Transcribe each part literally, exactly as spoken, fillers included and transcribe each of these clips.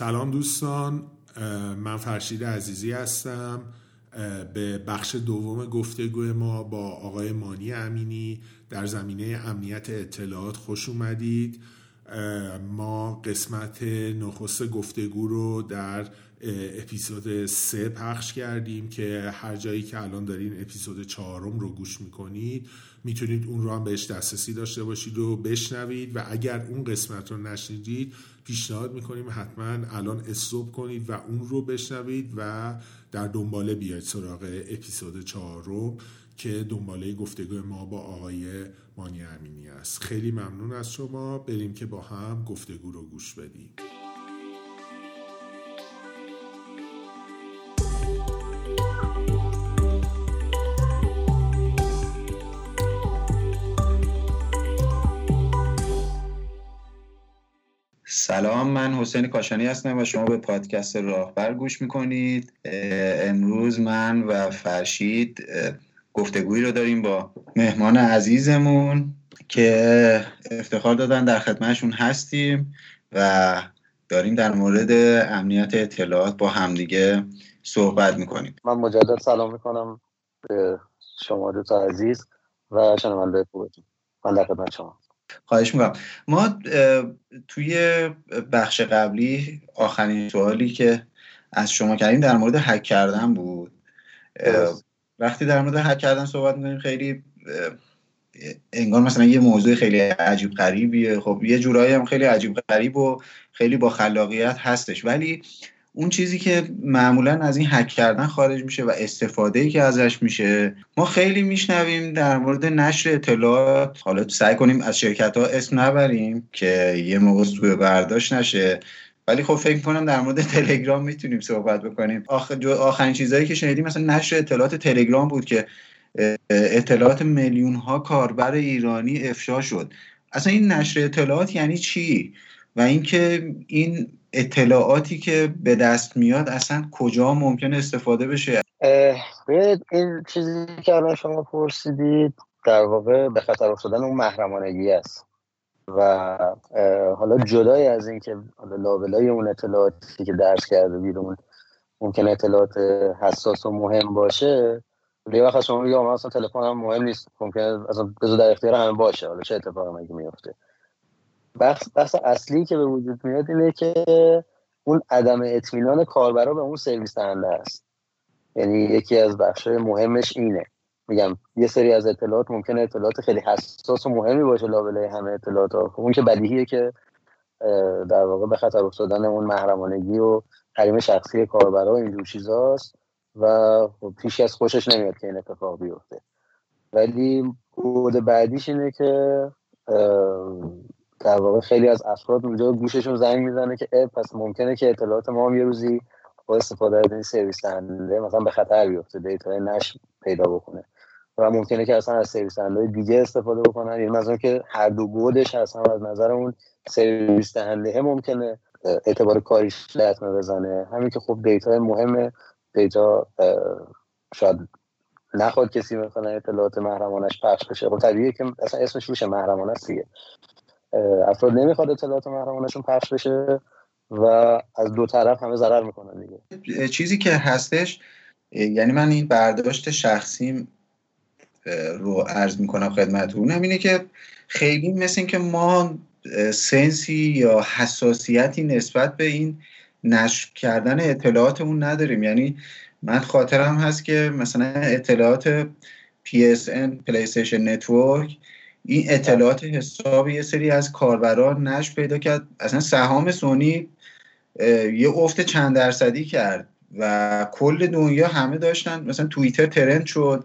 سلام دوستان، من فرشید عزیزی هستم. به بخش دوم گفتگوی ما با آقای مانی امینی در زمینه امنیت اطلاعات خوش اومدید. ما قسمت نخست گفتگو رو در اپیزود سه پخش کردیم که هر جایی که الان دارین اپیزود چهارم رو گوش میکنید میتونید اون رو هم بهش دسترسی داشته باشید و بشنوید، و اگر اون قسمت رو نشنیدید پیشنهاد میکنیم حتما الان استوب کنید و اون رو بشنوید و در دنباله بیاید سراغ اپیزود چهارم که دنباله گفتگوی ما با آقای مانی امینی است. خیلی ممنون از شما. بریم که با هم گفتگو رو گوش بدیم. سلام، من حسین کاشانی هستم و شما به پادکست راهبر گوش میکنید. امروز من و فرشید گفتگویی رو داریم با مهمان عزیزمون که افتخار دادن در خدمتشون هستیم و داریم در مورد امنیت اطلاعات با همدیگه صحبت میکنیم. من مجدد سلام میکنم به شما دو تا عزیز و شنونده خوبتون. من در خدمت شما. خواهش میکنم. ما توی بخش قبلی آخرین سوالی که از شما کردیم در مورد هک کردن بود. وقتی در مورد هک کردن صحبت میکنیم خیلی انگار مثلا یه موضوع خیلی عجیب غریبیه. خب یه جورایی هم خیلی عجیب غریب و خیلی با خلاقیت هستش، ولی اون چیزی که معمولا از این هک کردن خارج میشه و استفاده‌ای که ازش میشه ما خیلی میشنویم در مورد نشر اطلاعات. حالا سعی کنیم از شرکت‌ها اسم نبریم که یه موقع سوء برداشت نشه، ولی خب فکر کنم در مورد تلگرام میتونیم صحبت بکنیم. آخر آخرین چیزایی که شنیدیم مثلا نشر اطلاعات تلگرام بود که اطلاعات میلیون‌ها کاربر ایرانی افشا شد. اصلا این نشر اطلاعات یعنی چی؟ و اینکه این اطلاعاتی که به دست میاد اصلا کجا ممکن استفاده بشه؟ این چیزی که الان شما پرسیدید در واقع به خطر افتادن اون محرمانگی است، و حالا جدای از این که لابلای اون اطلاعاتی که درج کرده بیرون ممکن اطلاعات حساس و مهم باشه، یه وقت شما میگه من اصلا تلفنم مهم نیست، ممکن اصلا بذار در اختیار همه باشه. حالا چه اتفاقی مگه میفته؟ بحث بحث اصلی که به وجود میاد اینه که اون عدم اطمینان کاربرا به اون سرویس دهنده است. یعنی یکی از بخشای مهمش اینه. میگم یه سری از اطلاعات ممکنه اطلاعات خیلی حساس و مهمی باشه لابلای همه اطلاعات ها. اون که بدیهیه که در واقع به خطر افتادن اون محرمانگی و حریم شخصی کاربرا اینجور چیزاست و پیش از خوشش نمیاد که این اتفاق بیفته. ولی بعد بعدیش اینه که در واقع خیلی از افراد اونجا گوششون زنگ میزنه که اه پس ممکنه که اطلاعات ما هم یه روزی با استفاده از این سرویس دهنده مثلا به خطر بیفته، دیتای نشر پیدا بکنه و ممکنه که اصلا از سرویس دهنده دیگه استفاده بکنن. این مثلا که هر دو بعدش اصلا از نظر اون سرویس دهنده ممکنه اعتبار کاریش لطمه بزنه. همین که خب دیتای مهمه، دیتا شاید نخواد کسی مثلا اطلاعات محرمانش پخش بشه. خب طبیعیه که اصلا اسمش روش محرمانه است دیگه. افراد نمیخواد اطلاعات محرمانشون پخش بشه و از دو طرف همه ضرر میکنن دیگه. چیزی که هستش، یعنی من این برداشت شخصیم رو عرض میکنم خدمتتون، اینه که خیلی مثل این که ما سنسی یا حساسیتی نسبت به این نشر کردن اطلاعاتمون نداریم. یعنی من خاطرم هست که مثلا اطلاعات پی اس ان پلی‌استیشن نتورک، این اطلاعات حساب یه سری از کاربران نشر پیدا کرد. اصلا سهام سونی یه افت چند درصدی کرد و کل دنیا همه داشتن مثلا توییتر ترند شد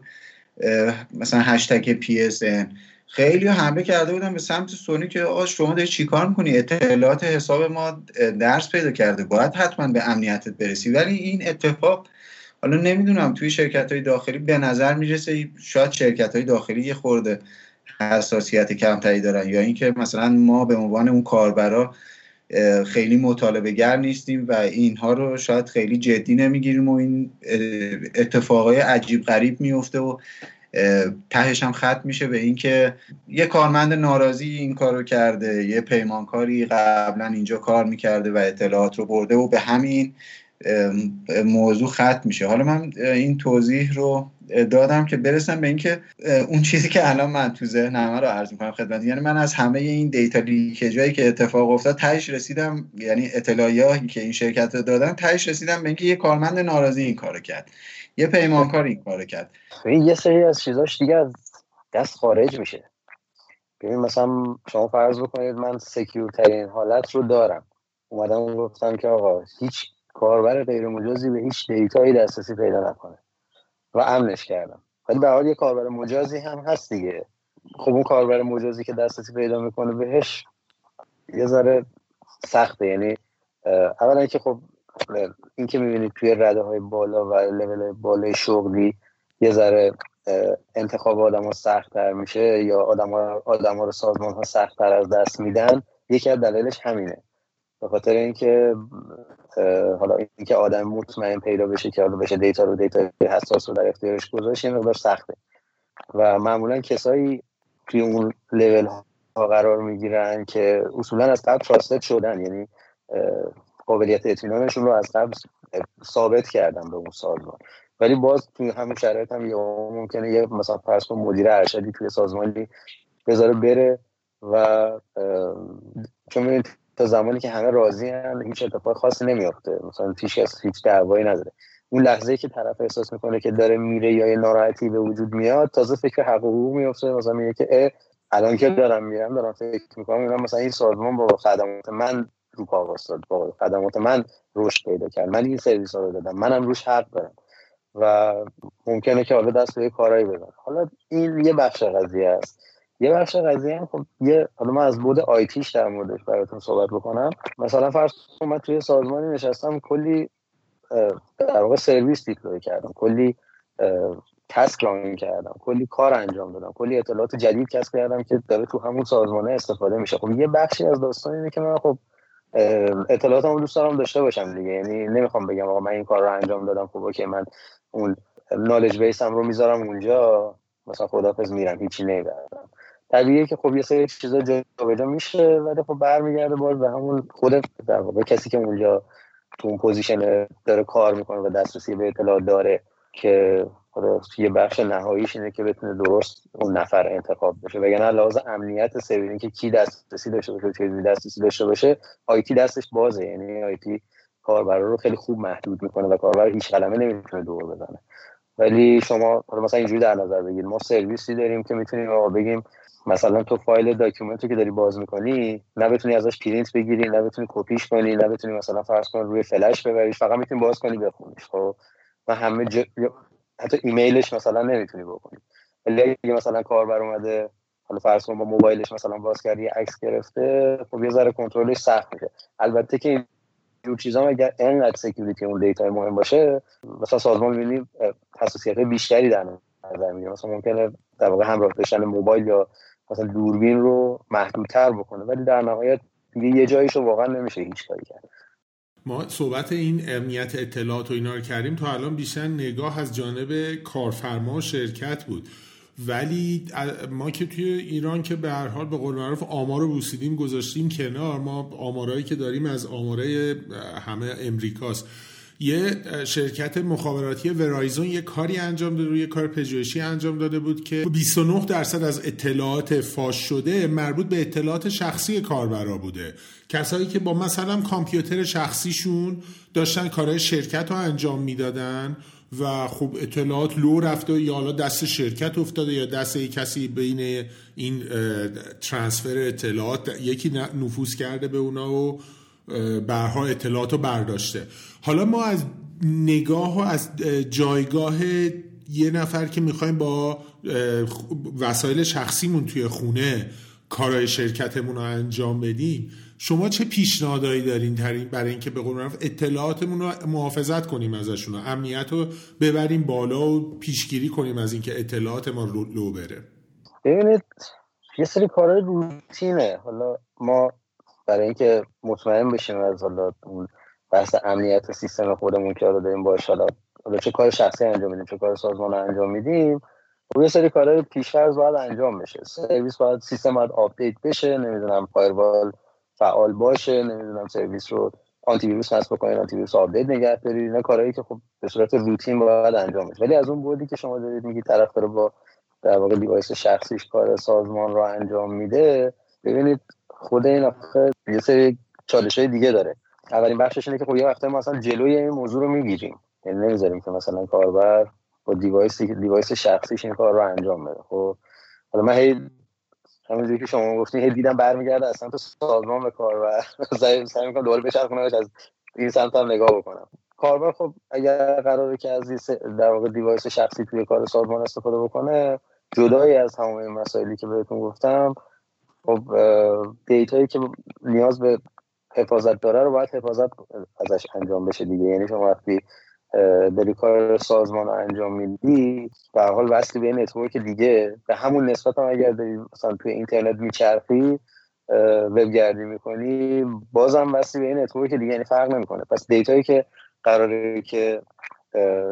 مثلا هشتگ پی اس ان، خیلی حمله کرده بودن به سمت سونی که آقا شما داری چیکار میکنی، اطلاعات حساب ما درس پیدا کرده، باید حتما به امنیتت برسی. ولی این اتفاق حالا نمیدونم توی شرکت‌های داخلی به نظر میرسه شاید شرکت‌های داخلی یه خورده حساسیت کمتری دارن، یا اینکه مثلا ما به عنوان اون کاربرا خیلی مطالبه گر نیستیم و اینها رو شاید خیلی جدی نمیگیریم و این اتفاقای عجیب غریب میفته و تهش هم ختم میشه به اینکه یه کارمند ناراضی این کارو کرده، یه پیمانکاری قبلا اینجا کار میکرده و اطلاعات رو برده و به همین موضوع ختم میشه. حالا من این توضیح رو دادم که برسم به اینکه اون چیزی که الان من تو ذهنم رو عرض می‌کنم خدمت، یعنی من از همه این دیتا لیکجایی که اتفاق افتاد تهش رسیدم، یعنی اطلاعاتی که این شرکت دادن تهش رسیدم به اینکه یه کارمند ناراضی این کارو کرد، یه پیمانکار این کارو کرد. یه سری از چیزاش دیگه از دست خارج میشه. ببین مثلا شما فرض بکنید من سکیورترین حالت رو دارم، اومدم گفتم که آقا هیچ کاربر غیر مجازی به هیچ دیتایی دسترسی پیدا نکنه و امنش کردم، ولی به هر حال یه کاربر مجازی هم هست دیگه. خب اون کاربر مجازی که دسترسی پیدا میکنه بهش یه ذره سخته، یعنی اولا که خب این که میبینید توی رده های بالا و لول های بالای شغلی یه ذره انتخاب آدم ها سخت تر میشه یا آدم ها, آدم ها رو سازمان ها سخت تر از دست میدن، یکی از دلایلش همینه، به خاطر اینکه حالا اینکه آدم مطمئن پیدا بشه که حالا بشه دیتا رو دیتا حساس رو در اختیارش گذاشت این مقدار سخته و معمولا کسایی توی اون لیول ها قرار میگیرن که اصولا از قبل تراستد شدن، یعنی قابلیت اطمینانشون رو از قبل ثابت کردن به اون سازمان، ولی باز توی همین شرایط هم یا ممکنه یه مثلا فرض کن مدیر ارشدی توی سازمانی بذاره بره و چون تا زمانی که همه راضی هستن هیچ اتفاق خاصی نمیافته، مثلا هیچ کس هیچ دعوایی نداره. اون لحظه‌ای که طرف احساس میکنه که داره میره یا یه ناراحتی به وجود میاد، تازه فکر حق و حقوق میافته، مثلا میگه که الان که دارم میرم دارم فکر میکنم میرم مثلا این سازمان با خدمات من رو پا واسطه با خدمات من رشد پیدا کرد، من این سرویس رو دادم، منم روش حق دارم و ممکنه که حالا دست به کارایی بزنه. حالا این یه بخش قضیه است. یه بخش قضیه هم خب یه حالا من از بود آی تیش در موردش براتون صحبت بکنم. مثلا فرض کنم من توی سازمانی نشستم کلی در واقع سرویس دیپلوی کردم، کلی تسک ران کردم، کلی کار انجام دادم، کلی اطلاعات جدید کسب کردم که داره تو همون سازمانه استفاده میشه. خب یه بخشی از داستان اینه که من خب اطلاعاتمو دوست دارم داشته باشم دیگه، یعنی نمیخوام بگم آقا من این کار رو انجام دادم، خب اوکی من اون نالج بیسم رو میذارم اونجا مثلا خداحافظ میرم هیچی نمیبرم. طبیعیه که خب یه سری چیزا جابجا میشه ولی خب برمیگرده باز به همون خود در واقع کسی که اونجا تو اون پوزیشن داره کار میکنه و دسترسی به اطلاع داره که خب یه بخش نهاییش اینه که بتونه درست اون نفر انتخاب بشه، وگرنه لحاظ امنیت سرویس که کی دسترسی داشته باشه چه دسترسی داشته باشه آی تی دستش بازه، یعنی آی تی کاربر رو خیلی خوب محدود میکنه و کاربر هیچ کلمه نمیتونه دور بزنه. ولی شما مثلا اینجوری در نظر بگیرید ما سرویسی داریم که میتونیم آقا بگیم مثلا تو فایل داکیومنتو که داری باز میکنی نه بتونی ازش پرینت بگیری، نه بتونی کپیش کنی، نه بتونی مثلا فرض کن روی فلش ببریش، فقط میتونی باز کنی بخونیش. خب من همه ج... حتی ایمیلش مثلا نمیتونی بکنی. ولی اگه مثلا کاربر اومده حالا فرض کن با موبایلش مثلا باز کردی عکس گرفته، خب یه ذره کنترلش سخت میشه. البته که این چیزا اگر انقدر سکیوریتی اون دیتا مهم باشه مثلا سازمان می‌بینی حساسیت بیشتری در نظر میگیره، مثلا ممکنه در واقع همراه داشتن موبایل یا مثلا دوربین رو محدودتر بکنه، ولی در نهایت دیگه یه جاییشو واقعا نمیشه هیچ کاری کرد. ما صحبت این امنیت اطلاعات و اینا رو کردیم تا الان بیشتر نگاه از جانب کارفرما و شرکت بود، ولی ما که توی ایران که به هر حال به قول معروف آمار رو بوسیدیم گذاشتیم کنار، ما آمارایی که داریم از آمارای همه امریکاست. یه شرکت مخابراتی ورایزون یه کاری انجام داده، روی کار پژوهشی انجام داده بود که بیست و نه درصد از اطلاعات فاش شده مربوط به اطلاعات شخصی کاربرا بوده، کسایی که با مثلا کامپیوتر شخصیشون داشتن کارهای شرکت رو انجام میدادن و خب اطلاعات لو رفته یا حالا دست شرکت افتاده یا دست کسی بین این ترانسفر اطلاعات یکی نفوذ کرده به اونا و برها اطلاعات رو برداشته. حالا ما از نگاه و از جایگاه یه نفر که میخوایم با وسایل شخصیمون توی خونه کارهای شرکتمون رو انجام بدیم، شما چه پیشنهادایی دارین برای اینکه به قول معروف اطلاعاتمون رو محافظت کنیم ازشون، امنیت رو ببریم بالا و پیشگیری کنیم از اینکه اطلاعات ما رو لو بره؟ ببینید یه سری کارهای روتینه، حالا ما برای اینکه مطمئن بشیم از حالا اون بحث امنیت سیستم خودمون که رو داریم باشه، حالا چه کار شخصی انجام میدیم چه کار سازمان انجام میدیم، و یه سری کارهای پیش‌فرض باید انجام بشه. سرویس باید، سیستم باید آپدیت بشه، نمیدونم فایروال فعال باشه، نمیدونم سرویس رو آنتی ویروس نصب بکنید، آنتی ویروس آپدیت نگه دارید، اینا کارهایی که خب به صورت روتین باید انجام بشه. ولی از اون بودی که شما دارید میگید طرف داره با در واقع دیوایس شخصیش کار سازمان رو انجام میده، ببینید خود این افکار یه سری چالش‌های دیگه داره. اولین بخشش اینه که خب یه وقته ما مثلا جلوی این موضوع رو میگیریم، یعنی نمیذاریم که مثلا کاربر با دیوایس دیوایس شخصیش این کار رو انجام بده. خب حالا من هی همونجوری که شما گفتین هی دیدم برمیگرده اصلا تو سازمان به کاربر، سعی سعی می‌کنم دوباره بچرخونمش از این سمت هم نگاه بکنم. کاربر خب اگر قراره که از در واقع دیوایس شخصی توی کار سازمان استفاده بکنه، جدای از همون این مسائلی که بهتون گفتم، خب دیتایی که نیاز به حفاظت داره رو باید حفاظت ازش انجام بشه دیگه. یعنی شما وقتی داری کار سازمان رو انجام میدی به هر حال وصلی به نتورک دیگه، به همون نسبت هم اگر داری مثلا توی اینترنت میچرخی وبگردی میکنی بازم وصلی به نتورک دیگه، یعنی فرق نمیکنه. پس دیتایی که قراره که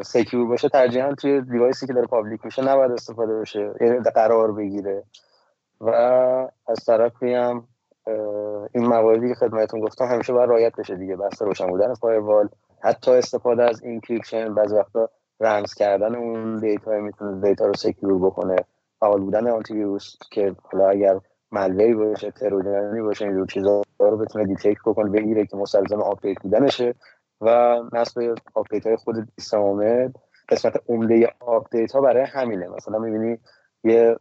سکیور باشه ترجیحاً توی دیوایسی که داره پابلیک میشه نباید استفاده بشه، یعنی قرار بگیره. و از طرفی هم این مواردی که خدمتتون گفتم همیشه باید رعایت بشه دیگه، بحث روشن بودن فایروال، حتی استفاده از اینکریپشن، بعضی وقتا رمز کردن اون دیتا میتونه دیتا رو سکیور بکنه، فعال بودن آنتی ویروس که حالا اگر مالویر باشه، تروجنی باشه، این چیزا رو بتونه دیتکت بکنه، بگیره که مستلزم آپدیت بودنشه و نصب آپدیت های خود سیستم اومد. قسمت عمده آپدیت ها برای همینه، مثلا میبینی یه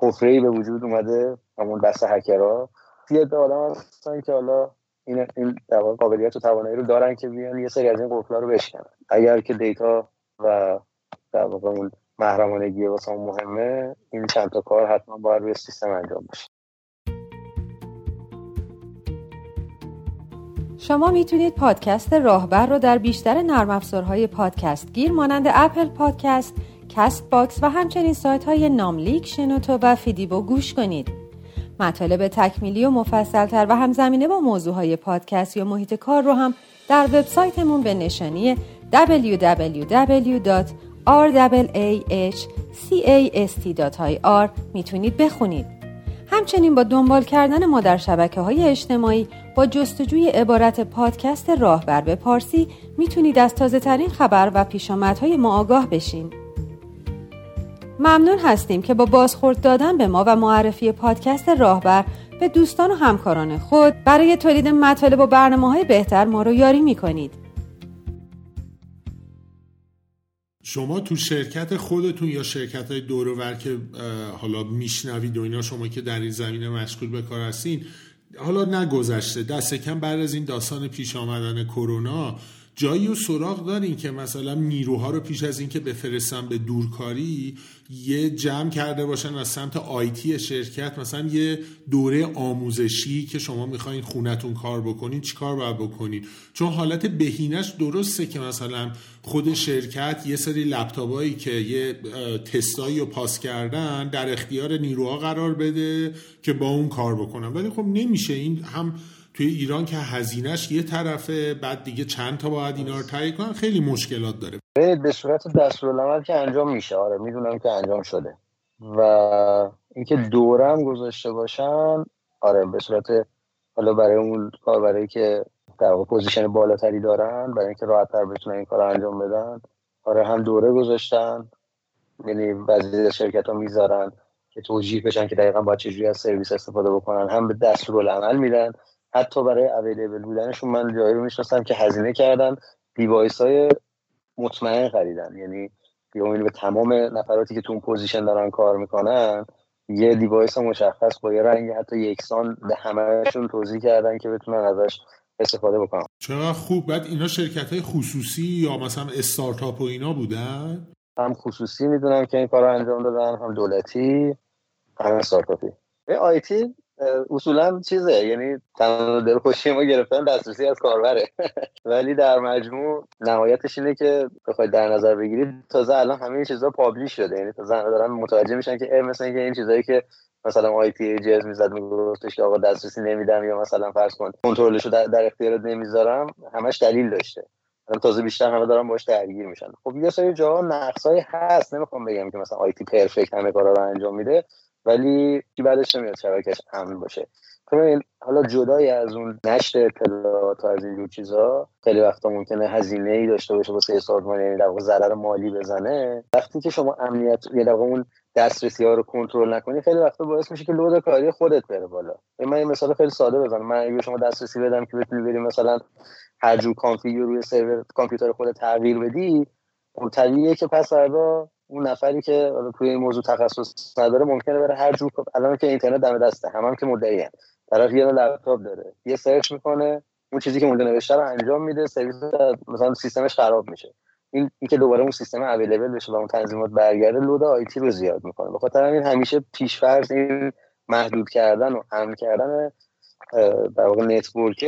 حفره‌ای به وجود اومده، همون بحث هکرها یه ده آدم هستن که حالا این این در واقع قابلیت و توانایی رو دارن که بیان یه سری از این قفلا رو بشکنن. اگر که دیتا و در واقع اون محرمانگی واسه اون مهمه، این چند تا کار حتما باید روی سیستم انجام بشه. شما میتونید پادکست راهبر رو در بیشتر نرم افزارهای پادکست گیر مانند اپل پادکست، کست باکس و همچنین سایت‌های ناملیک، شنوتو و فیدیبو گوش کنید. مطالب تکمیلی و مفصل‌تر و همزمینه با موضوعهای پادکست یا محیط کار رو هم در وبسایتمون به نشانی دبلیو دبلیو دبلیو دات آر دبلیو ای اچ کست دات آی آر میتونید بخونید. همچنین با دنبال کردن ما در شبکه‌های اجتماعی با جستجوی عبارت پادکست راهبر به پارسی میتونید از تازه‌ترین خبر و پیشامدهای ما آگاه بشین. ممنون هستیم که با بازخورد دادن به ما و معرفی پادکست راهبر به دوستان و همکاران خود برای تولید مطالب و برنامه‌های بهتر ما رو یاری می‌کنید. شما تو شرکت خودتون یا شرکت‌های دور و بر که حالا میشنوید و اینا، شما که در این زمینه مشغول به کار هستین، حالا نگذشته دست کم بعد از این داستان پیش آمدن کرونا جایی و سراغ دارین که مثلا نیروها رو پیش از این که بفرستن به دورکاری یه جمع کرده باشن از سمت آیتی شرکت، مثلا یه دوره آموزشی که شما میخواین خونتون کار بکنین چی کار باید بکنین؟ چون حالت بهینش درسته که مثلا خود شرکت یه سری لپتاپایی که یه تستایی رو پاس کردن در اختیار نیروها قرار بده که با اون کار بکنن، ولی خب نمیشه. این هم توی ایران که هزینهش یه طرفه، بعد دیگه چند تا باید اینا رو تایید کنن، خیلی مشکلات داره. به صورت دستورالعمل که انجام میشه، آره میدونم که انجام شده، و اینکه دوره هم گذاشته باشن، آره به صورت حالا برای اون کاربرایی که در واقع پوزیشن بالاتری دارن برای اینکه راحت‌تر بتونن این کارو انجام بدن، آره هم دوره گذاشتن، یعنی بعضی شرکت‌ها میذارن که توجیه بشن که دقیقاً با چه جوری از سرویس استفاده بکنن، هم به دستورالعمل میدن. حتی برای اویلیبل بودنشون من جایی رو میشناسم که هزینه کردن دیوایس های مطمئن خریدن، یعنی یعنی به تمام نفراتی که تو اون پوزیشن دارن کار میکنن یه دیوایس مشخص با یه رنگ حتی یکسان به همهشون توزیع کردن که بتونن ازش استفاده بکنن. چقدر خوب. بعد اینا شرکت های خصوصی یا مثلا استارتاپ و اینا بودن؟ هم خصوصی میدونم که این کار رو انجام دادن، هم دولتی، هم استارتاپی. آی تی اصولا چیزه، یعنی تمام دلخوشی ما گرفتن دسترسی از کاربره ولی در مجموع نهایتش اینه که بخواید در نظر بگیرید تازه الان همه چیزا پابلیش شده، یعنی تازه الان دارن متوجه میشن که مثلا این چیزایی که مثلا آی تی ایجز میزد میگفتش که آقا دسترسی نمیدم یا مثلا فرض کن کنترلش رو در اختیارت نمیذارم، همش دلیل داشته. الان تازه بیشتر همه دارن باهاش درگیر میشن. خب یه سری جاها نقصای هست، نمیخوام بگم که مثلا آی تی پرفکت همه کارا رو انجام میده، ولی کی بعدش نمیاد شبکهش امن باشه. ببین حالا جدای از اون نشت اطلاعات از این جور چیزا خیلی وقتا ممکنه هزینه‌ای داشته باشه واسه استارتاپ، یعنی در واقع ضرر مالی بزنه. وقتی که شما امنیت یه دفعه اون دسترسی‌ها رو کنترل نکنی خیلی وقتا باعث میشه که لود کاری خودت بره بالا. من این مثال خیلی ساده بزنم، من اگه شما دسترسی بدم که بتونی بریم مثلا هر جور کانفیگ روی سرور کامپیوتر خودت تغییر بدی، اون طبیعیه که پس فردا اون نفری که توی این موضوع تخصص نداره ممکنه بره هر جور. الان که اینترنت دم دسته، همون هم که مدعیه، طرف یه لپتاپ داره، یه سرچ میکنه، اون چیزی که مونده نوشته رو انجام میده، سرویس مثلا سیستمش خراب میشه. این اینکه دوباره اون سیستم اویلیبل بشه و اون تنظیمات برگرده، لود آی تی رو زیاد میکنه. به خاطر همین همیشه پیش فرض این محدود کردن و امن کردن در واقع نتورک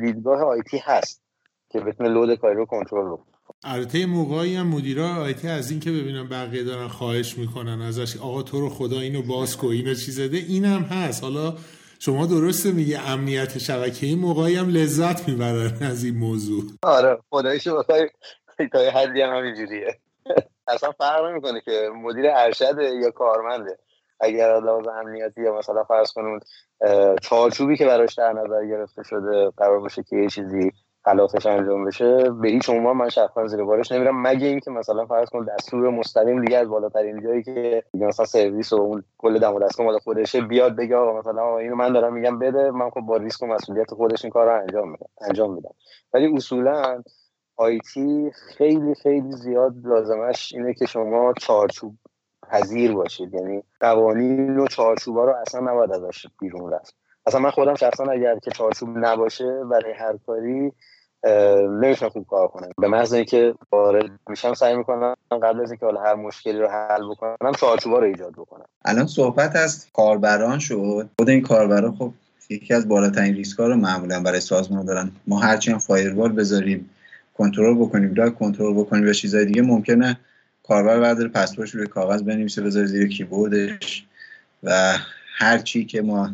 دیدگاه آی تی هست که بتونه لود کاری رو کنترل کنه. البته موقعی هم مدیرا آی تی از این که ببینم بقیه دارن خواهش میکنن ازش آقا تو رو خدا اینو باز کو اینو چیز بده، اینم هست. حالا شما درسته میگی امنیت شبکه‌ای، موقعی هم لذت میبرن از این موضوع. آره خداییشو بخیر تا یه حدی هم اینجوریه. اصلا فرق نمیکنه که مدیر ارشد یا کارمنده، اگر از لحاظ امنیتی یا مثلا فرض کنون چارچوبی که براش در نظر گرفته شده قرار باشه که یه چیزی خلافش انجام بشه، به هیچ عنوان من شخصا زیر بارش نمیرم، مگه اینکه مثلا فرض کن دستور مستقیم دیگه از بالاترین جایی که مثلا سرویس و اون کل دم و دستگاه مال خودشه بیاد بگه آقا مثلا اینو من دارم میگم بده، من خب با ریسک و مسئولیت خودش این کارو انجام میدم انجام میدم ولی اصولا آی تی خیلی خیلی زیاد لازمش اینه که شما چارچوب پذیر باشید، یعنی قوانین و چارچوبا رو اصلا نباید ازش بیرون رفت. اصلا من خودم شخصا اگر که چارچوب نباشه برای هر کاری نمیشه خوب کار کنم. به محض اینکه وارد میشم سعی میکنم قبل از اینکه حالا هر مشکلی رو حل بکنم چارچوبا رو ایجاد بکنم. الان صحبت از کاربران شد، خود این کاربرا خب یکی از بالاترین ریسک‌ها رو معمولا برای سازمان دارن. ما هرچی هم فایروال بذاریم، کنترل بکنیم، داک کنترل بکنیم و چیزای دیگه، ممکنه کاربر برداره پسوردش روی کاغذ بنویسه بذاره زیر کیبوردش و هر چی که ما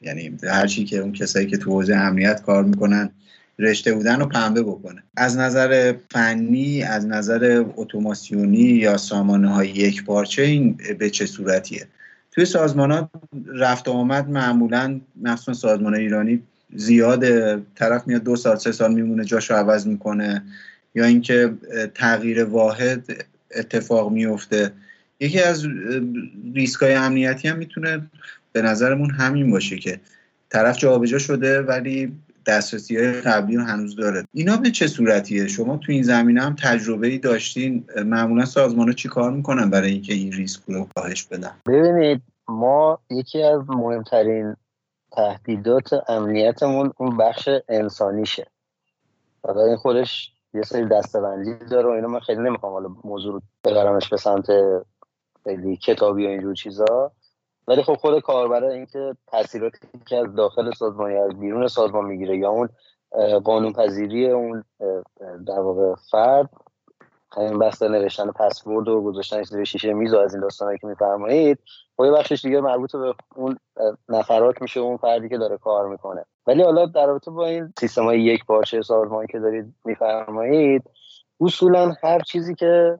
یعنی هر چی که اون کسایی که تو حوزه امنیت کار میکنن رشته بودن رو پنبه بکنه. از نظر فنی، از نظر اتوماسیونی یا سامانه‌های یک پارچه این به چه صورتیه؟ توی سازمانات رفت و آمد معمولاً مخصوصاً سازمان‌های ایرانی زیاده، طرف میاد دو سال سه سال میمونه جاشو عوض میکنه یا اینکه تغییر واحد اتفاق میفته. یکی از ریسک‌های امنیتی هم میتونه به نظرمون همین باشه که طرف جابجا شده ولی دسترسی‌های قبلی رو هنوز داره. اینا به چه صورتیه؟ شما تو این زمینه هم تجربه‌ای داشتین؟ معمولا سازمان‌ها چی کار میکنن برای اینکه این ریسک رو کاهش بدن؟ ببینید ما یکی از مهمترین تهدیدات امنیتمون اون بخش انسانیشه. حالا این خودش یه سری دسته‌بندی داره و اینو من خیلی نمی‌خوام حالا موضوع رو ببرمش به سمت خیلی کتابی و اینجور چیزا، ولی خب خود کاربره اینکه تاثیراتی که از داخل سازمان یا از بیرون سازمان میگیره یا اون قانون‌پذیری اون در واقع فرد، همین بحث نوشتن پسورد و گذاشتن زیر شیشه میز و از این داستانایی که میفرمایید، خب یه بخشش دیگه مربوط به اون نفرات میشه، اون فردی که داره کار میکنه. ولی حالا در رابطه با این سیستم‌های یک پارچه سازمانی که دارید میفرمایید، اصولا هر چیزی که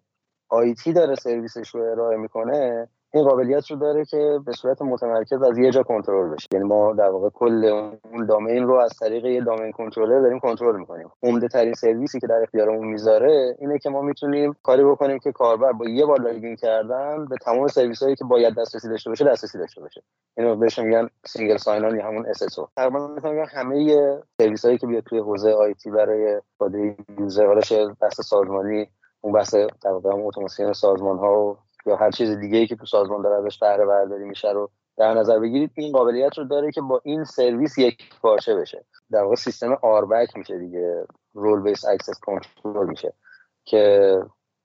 آی تی داره سرویسش رو ارائه میکنه این قابلیت رو داره که به صورت متمرکز از یه جا کنترل بشه. یعنی ما در واقع کل اون دامین رو از طریق یه دامین کنترلر داریم کنترل میکنیم. عمده ترین سرویسی که در اختیارمون میذاره اینه که ما میتونیم کاری بکنیم که کاربر با یه بار لاگین کردن به تمام سرویسایی که باید دسترسی داشته باشه دسترسی داشته باشه. اینو بهش میگن سینگل ساین آن یا همون اس اس او. تقریبا میگن همه سرویسایی که بیاد توی حوزه آی تی برای استفاده یوزر، حالا چه بحث سازمانی، اون بحث در واقع اتوماسیون سازمان‌ها و یا هر چیز دیگه‌ای که تو سازمان داره ازش بهره برداری میشه رو در نظر بگیرید، این قابلیت رو داره که با این سرویس یک پارچه بشه. در واقع سیستم آربک میشه دیگه، رول بیس اکسس کنترل میشه که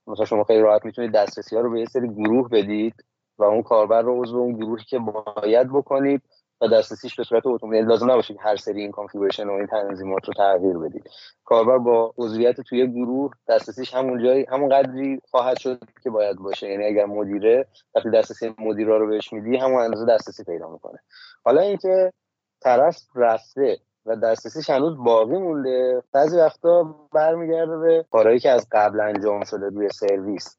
مثلا شما خیلی راحت میتونید دسترسی‌ها رو به یه سری گروه بدید و اون کاربر رو عضو اون گروهی که باید بکنید و دسترسیش به صورت اتوماتیک، لازم نباشه هر سری این کانفیگوریشن و این تنظیمات رو تغییر بدید. کاربر با عضویت توی گروه دسترسیش همون جایی همون قدری خواهد شد که باید باشه. یعنی اگر مدیره وقتی دسترسی مدیرا رو بهش میدی همون اندازه دسترسی پیدا میکنه. حالا اینکه طرف رفته و دسترسیش هنوز باقی مونده، بعضی وقتا برمیگرده به کارهایی که از قبل انجام شده روی سرویس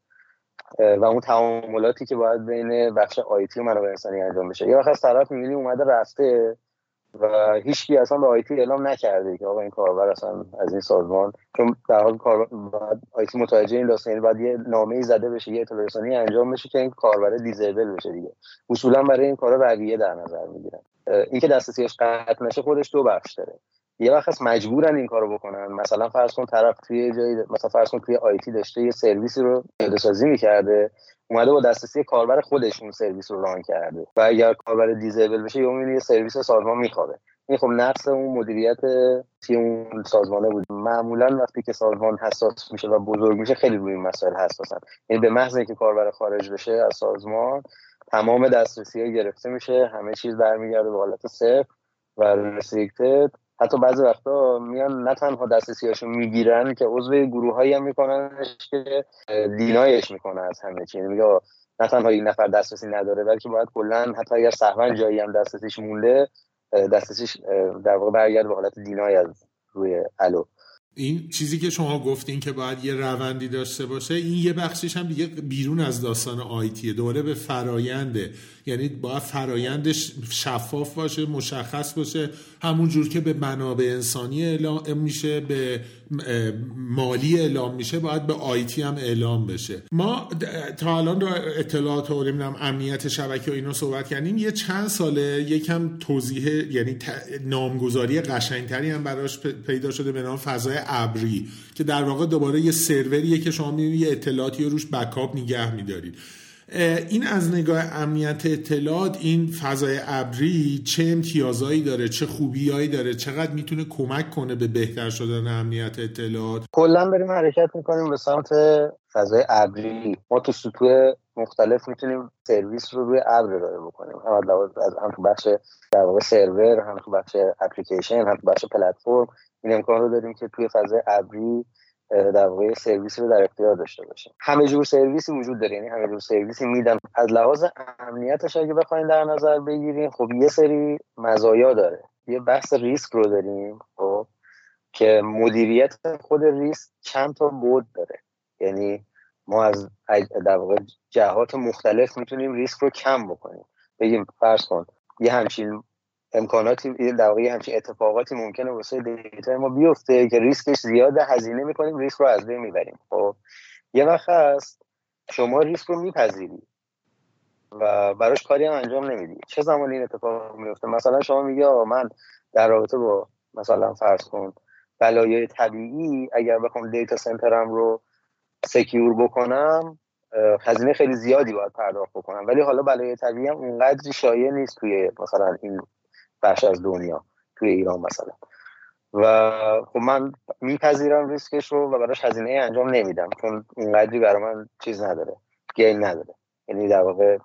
و اون تعاملاتی که باید بین بخش آیتی و منابع انسانی انجام بشه. یه وقت از طرف میبینی اومده رفته و هیچکی اصلا به آیتی اعلام نکرده که آقا این کاربر اصلا از این سازمان، چون در حال کاربر آیتی متوجه این داستان، یعنی باید یه نامه‌ای زده بشه، یه اطلاع رسانی انجام بشه که این کاربر دیزیبل بشه دیگه. اصولا برای این کارا رویه در نظر میگیرن. اینکه دسترسیش قطع نشه خودش دو بخش داره. یه وقت هست مجبورن این کارو بکنن. مثلا فرض کن طرف توی جایی، مثلا فرض کن توی آیتی داشته یه سرویسی رو سازی می‌کرده، اومده با دسترسی کاربر خودش اون سرویس رو ران کرده و اگر کاربر دیزیبل بشه یه سرویس سازمان میخوابه. این خب نقص اون مدیریت تیم اون سازمانه بود. معمولا وقتی که سازمان حساس میشه و بزرگ میشه خیلی روی این مسائل حساسن. یعنی به محض اینکه کاربر خارج بشه از سازمان تمام دسترسی‌ها گرفته میشه، همه چیز برمیگرده به حالت صفر و رستریکتد. حتی بعضی وقتا میان نه تنها دسترسیاشو میگیرن که عضو گروهایی هم میکننش که دینایش میکنه از همه چی. یعنی میگه نه تنها یک نفر دسترسی نداره بلکه باید کلا حتی اگر سهوا جایی هم دسترسیش مونده، دسترسیش در واقع برگرده به حالت دینای از روی الو. این چیزی که شما گفتین که باید یه روندی داشته باشه، این یه بخشش هم دیگه بیرون از داستان آیتیه، دوباره به فراینده. یعنی باید فرایندش شفاف باشه، مشخص باشه، همون جور که به منابع انسانی اعلام میشه، به مالی اعلام میشه، باید به آیتی هم اعلام بشه. ما تا الان اطلاعات و نمیدونم امنیت شبکه و اینا صحبت کردیم، یه چند ساله یکم توضیح، یعنی نامگذاری قشنگتری هم براش پیدا شده به نام فضای ابری، که در واقع دوباره یه سروریه که شما میبینید اطلاعاتی روش بکاپ نگه میدارید. این از نگاه امنیت اطلاعات این فضای ابری چه امتیازایی داره، چه خوبیایی داره، چقدر میتونه کمک کنه به بهتر شدن امنیت اطلاعات؟ کلا بریم حرکت میکنیم به سمت فضای ابری. ما تو سطوح مختلف میتونیم سرویس رو روی ابر ارائه بکنیم، هم تو بخش در واقع سرور، هم تو بخش اپلیکیشن، هم تو بخش پلتفرم. این امکان رو داریم که توی فضای ابری در واقع سرویس رو در اختیار داشته باشه. همه جور سرویسی وجود داره، یعنی همه جور سرویسی میدن. از لحاظ امنیتش اگه بخواید در نظر بگیریم، خب یه سری مزایا داره. یه بحث ریسک رو داریم، خب که مدیریت خود ریسک چند تا بعد داره. یعنی ما از در واقع جهات مختلف میتونیم ریسک رو کم بکنیم. بگیم فرض کن یه همچین امکاناتی در واقع همچین اتفاقاتی ممکنه واسه دیتا ما بیفته که ریسکش زیاده، هزینه میکنیم، ریسک رو از بین میبریم. خب یه وقت هست شما ریسک رو میپذیری و براش کاری هم انجام نمیدی. چه زمانی این اتفاق میفته؟ مثلا شما میگی آقا من در رابطه با مثلا فرض کن بلایای طبیعی اگر بخوام دیتا سنترم رو سکیور بکنم هزینه خیلی زیادی باید پرداخت بکنم، ولی حالا بلایای طبیعی هم اونقدر شایع نیست توی مثلا این بخش از دنیا، توی ایران مثلا، و خب من میپذیرم ریسکش رو و براش هزینه انجام نمیدم چون اونقدری برای من چیز نداره، گین نداره. یعنی در واقع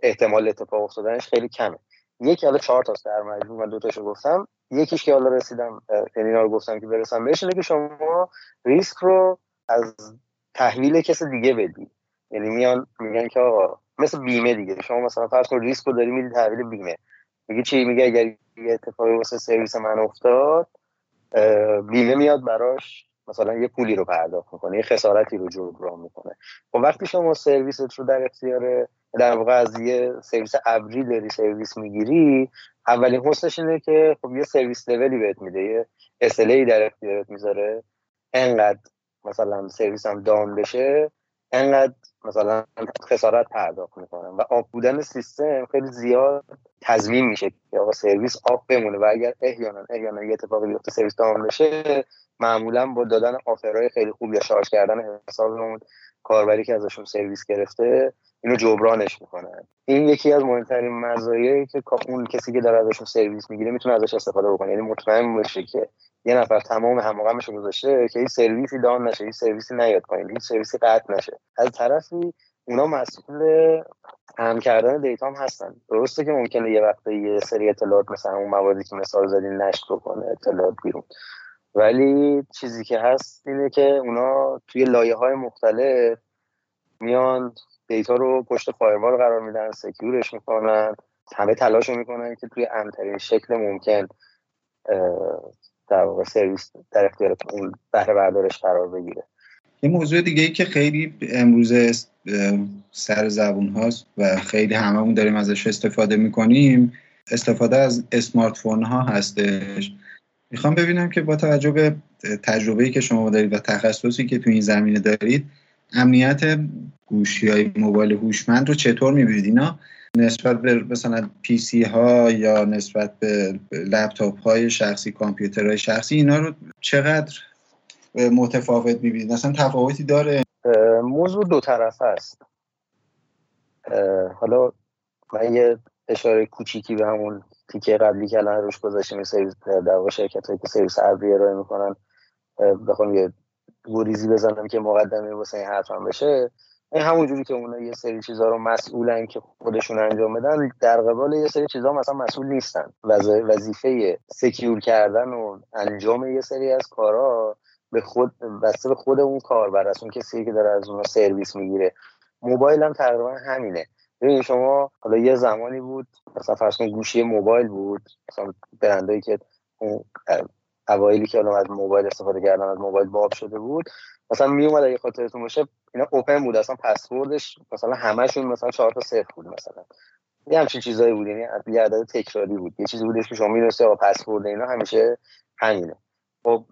احتمال اتفاق افتادنش خیلی کمه. یکی حالا چهار تاست در مجموع، من دو تاشو گفتم. یکیش که حالا رسیدم، یعنی اینا رو گفتم که برسم بهش، اینه که شما ریسک رو از تحویل کس دیگه بدی. یعنی میان میگن که آقا مثل بیمه دیگه، شما مثلا فرض کن ریسک رو داری میدی تحویل بیمه. میگه چی؟ میگه اگر یه اتفاقی واسه سرویس من افتاد بیمه میاد براش مثلا یه پولی رو پرداخت میکنه، یه خسارتی رو جبران میکنه. و وقتی شما سرویست رو در اختیار در واقع از یه سرویس ابری داری سرویس میگیری، اولین حسنش اینه که خب یه سرویس لولی بهت میده، یه اس‌ال‌ای در اختیارت میذاره، انقدر مثلا سرویسم داون بشه انقدر مثلا خسارت پرداخت میکنم. و آب بودن سیستم خیلی زیاد تضمین میشه که آقا سرویس آب بمونه و اگر احیانا احیانا یه اتفاقی بیفته سرویس داون بشه، معمولا با دادن آفرهای خیلی خوب یا شارژ کردن حساب اون کاربری که ازشون سرویس گرفته اینو جبرانش میکنن. این یکی از مهمترین مزایایی که اون کسی که داره ازشون سرویس میگیره میتونه ازش استفاده بکنه. یعنی مطمئن بشه که یه نفر تمام هم‌وغمش رو گذاشته که این سرویسی دان نشه، این سرویسی نیاد پایین، این سرویسی قطع نشه. از طرفی اونا مسئول هم کردن دیتا هم هستن. درسته که ممکنه یه وقتی یه سری اطلاعات مثل همون موادی که مثال زدین نشت بکنه اطلاعات بیرون، ولی چیزی که هست اینه که اونا توی لایه‌های مختلف میان دیتا رو پشت فایروال قرار میدن، سکیورش میکنن، همه تلاش رو میکنن که توی امن‌ترین شکل ممکن در واقع سرویس در اختیار اون بهره بردارش قرار بگیره. یه موضوع دیگه ای که خیلی امروزه سر زبون هاست و خیلی هممون داریم ازش استفاده میکنیم، استفاده از اسمارت فون ها هستش. میخوام ببینم که با توجه به تجربه‌ای که شما دارید و تخصصی که تو این زمینه دارید، امنیت گوشی‌های موبایل هوشمند رو چطور می‌بینید؟ اینا نسبت به مثلا پی سی ها یا نسبت به لپتاپ های شخصی، کامپیوترهای شخصی، اینا رو چقدر متفاوت می‌بینید؟ مثلا تفاوتی داره؟ موضوع دو طرفه است. حالا من یه اشاره کوچیکی به همون تیکه قبلی که الان روش گذاشتیم، سرویس در واقع شرکت‌هایی که سرویس ابری ارائه می‌کنن، بخوام یه گریزی بزنم که مقدمه واسه این حرفم بشه. این همونجوری که اونا یه سری چیزا رو مسئولن که خودشون انجام بدن، در قبال یه سری چیزا مثلا مسئول نیستن. وظیفه سکیور کردن و انجام یه سری از کارا به خود واسه به خود اون کاربر است، اون کسی که داره از اون سرویس میگیره. موبایل هم تقریبا همینه. ببین شما حالا یه زمانی بود مثلا فرض کن گوشی موبایل بود، مثلا برندایی که اون اوایلی که الان از موبایل استفاده کردن از موبایل باب شده بود، مثلا می اومد اگه خاطرتون باشه اینا اوپن بود، اصلا پسوردش مثلا همشون مثلا چهار تا صفر بود، مثلا یه همچین چیزایی بود، یعنی یه عدد تکراری بود، یه چیزی بودش که شما می‌دونستی آقا پسورد اینا همیشه همینه. خب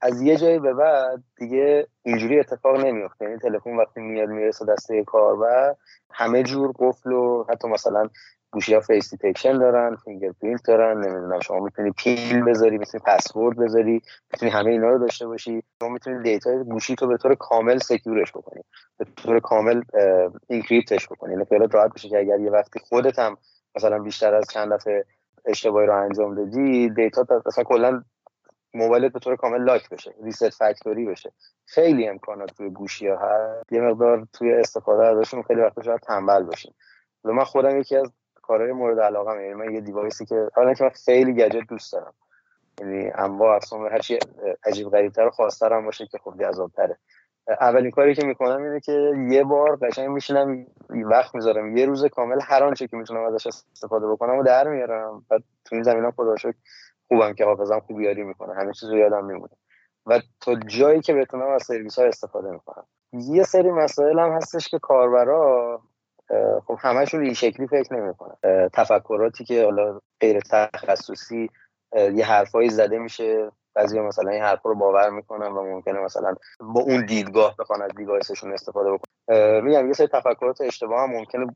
از یه جایی به بعد دیگه اینجوری اتفاق نمیفته، یعنی تلفن وقتی میاد میرسه دسته کاربر همه جور قفل و حتی مثلا گوشی‌ها فیس دیتکشن دارن، فینگرپرینت دارن، نمیدونم شما میتونی پین بذاری، میتونی پسورد بذاری، میتونی همه اینا رو داشته باشی. شما میتونی دیتا گوشی تو به طور کامل سکیورش بکنی، به طور کامل اینکریپتش بکنی، یعنی خیلی راحت بشه که اگر یه وقتی خودت هم مثلا بیشتر از چند دفعه اشتباهی رو انجام بدی، دیتا اصلا کلا موبایلت به طور کامل لاک بشه، ریست فکتوری بشه. خیلی امکانات توی گوشی‌ها هست، یه مقدار توی استفاده ازشون خیلی وقتا شاید تنبل باشیم. من خودم یکی از کارهای مورد علاقه‌م، یعنی من یه دیوایسی که حالا که من خیلی گجت دوست دارم، یعنی انواع اقسام هر چی عجیب غریب‌تر و خاص‌ترم باشه که خب جذاب‌تره. اولین کاری که می‌کنم اینه که یه بار قشنگ می‌شینم وقت می‌ذارم یه روز کامل هر آنچه که می‌تونم ازش استفاده بکنم و در میارم و تو این زمینا خدا رو شکر خوبم که حافظم خوب یاری می‌کنه، همه چیز رو یادم میمونه و تا جایی که بتونم از سرویس‌ها استفاده می‌کنم. یه سری مسائل هم هستش که کاربرا خب همه‌شون این شکلی فکر نمی‌کنن، تفکراتی که حالا غیر تخصصی یه حرفایی زده میشه، بعضیا مثلا این حرفا رو باور میکنن و ممکنه مثلا با اون دیدگاه بخوان از دیوایسشون استفاده بکنن. میگم یه سری تفکرات اشتباه هم ممکنه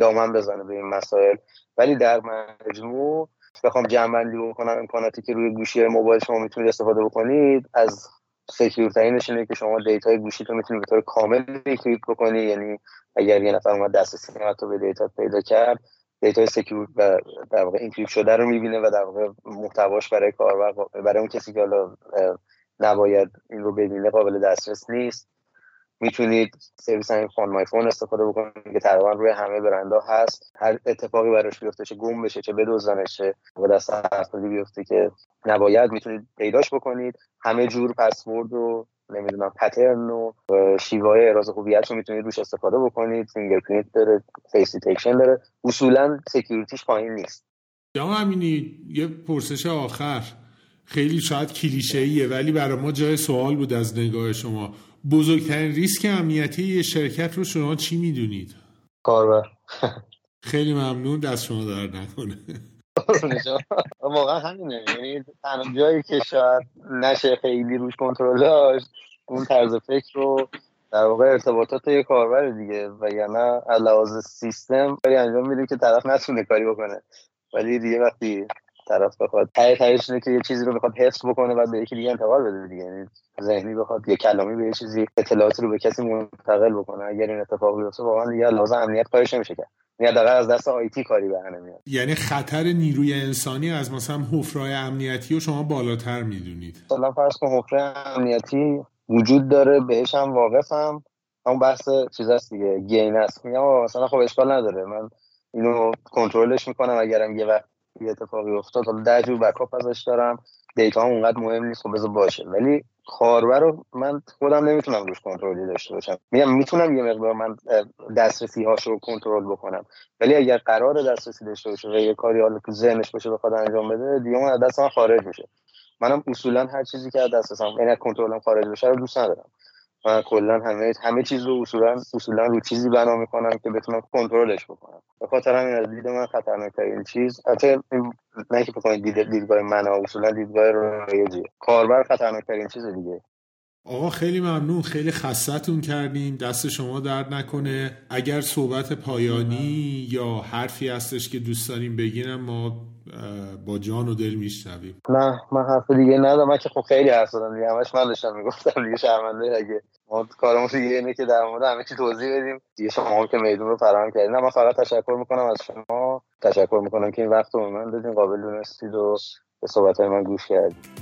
دامن بزنه به این مسائل، ولی در مجموع بخوام جمع‌بندی بکنم امکاناتی که روی گوشی موبایل شما میتونید استفاده بکنید، از سکیورترینش اینه که شما دیتای گوشیتون میتونید به طور کامل اینکریپت بکنید، یعنی اگر یه نفر اومد دسترسی حتی به دیتا پیدا کرد، دیتای سکیور و در واقع اینکریپت شده رو میبینه و در واقع محتواش برای کاربر، برای اون کسی که حالا نباید این رو ببینه، قابل دسترس نیست. میتونید سرویس همین فون مای فون استفاده بکنید که تقریبا روی همه برندها هست، هر اتفاقی براش بیفته، چه گم بشه چه بدزدنش چه دست افرادی بیفته که نباید، میتونید پیداش بکنید. همه جور پسورد و نمیدونم پترن و شیوه‌های احراز هویت رو میتونید روش استفاده بکنید، فینگرپرینت داره، فیس دیتکشن داره، اصولا سکیوریتیش پایین نیست. جام امینی، یه پرسش آخر خیلی شاید کلیشه‌ایه ولی برای ما جای سوال بود. از نگاه شما بزرگترین ریسک امنیتی یه شرکت رو شما چی میدونید؟ کاربر. خیلی ممنون، دست شما در نکنه. واقعا همینه، یعنی تنها جایی که شاید نشه خیلی روش کنترل داشت اون طرز فکر رو در واقع ارتباطات یه کاربر دیگه، و یعنی از لحاظ سیستم کاری انجام میده که طرف نتونه کاری بکنه، ولی دیگه وقتی طرف بخواد تایید تاییدش اینه که یه چیزی رو بخواد حفظ بکنه و به یکی دیگه انتقال بده دیگه، یعنی ذهنی بخواد یه کلامی به یه چیزی اطلاعاتی رو به کسی منتقل بکنه، اگر این اتفاق بیفته واقعا دیگه لازم امنیت کارش نمیشه کرد. یا دقیقا از دست آیتی کاری به هم میاد. یعنی خطر نیروی انسانی از مثلا حفره‌های امنیتی رو شما بالاتر میدونید؟ مثلا فرض کن حفره امنیتی وجود داره، بهش هم واقفم، همون بحث چیز هست دیگه، گین هست. میگم مثلا خب اشکال نداره، من اینو کنترلش میکنم، اگرم یه وقت یه اتفاقی افتاد حالا ده جور بکاپ ازش دارم، دیتا هم اونقدر مهم نیست، خب بذار باشه. ولی خاربر رو من خودم نمیتونم روش کنترلی داشته باشم. میگم میتونم یه مقدار من دسترسی هاش رو کنترل بکنم، ولی اگر قرار دسترسی داشته باشه و یه کاری حالا تو ذهنش باشه بخواد انجام بده، دیگه اون از دستم خارج میشه. منم اصولا هر چیزی که از دستم یعنی کنترلم خارج بشه رو دوست ندارم. من کلا همه همه چیز رو اصولا اصولا رو چیزی بنا میکنم که بتونم کنترلش بکنم. به خاطر همین از دید من خطرناک‌ترین چیز، البته نه که بکنید دید دیدگاه من، اصولا دیدگاه رایجی کاربر خطرناک‌ترین چیز دیگه. آقا خیلی ممنون، خیلی خستتون کردیم، دست شما درد نکنه. اگر صحبت پایانی مم. یا حرفی هستش که دوست داریم بگینم ما با جان و دل میشنویم. نه من حرف دیگه ندارم، من که خب خیلی حرف زدم دیگه، همش من داشتم میگفتم دیگه، شرمنده. اگه ما کارمون دیگه اینه که در مورد همه چی توضیح بدیم دیگه، شما که میدون رو فراهم کردین. من فقط تشکر میکنم از شما، تشکر میکنم که این وقت رو من دادین، قابل دونستید و به صحبت‌های من گوش کردید.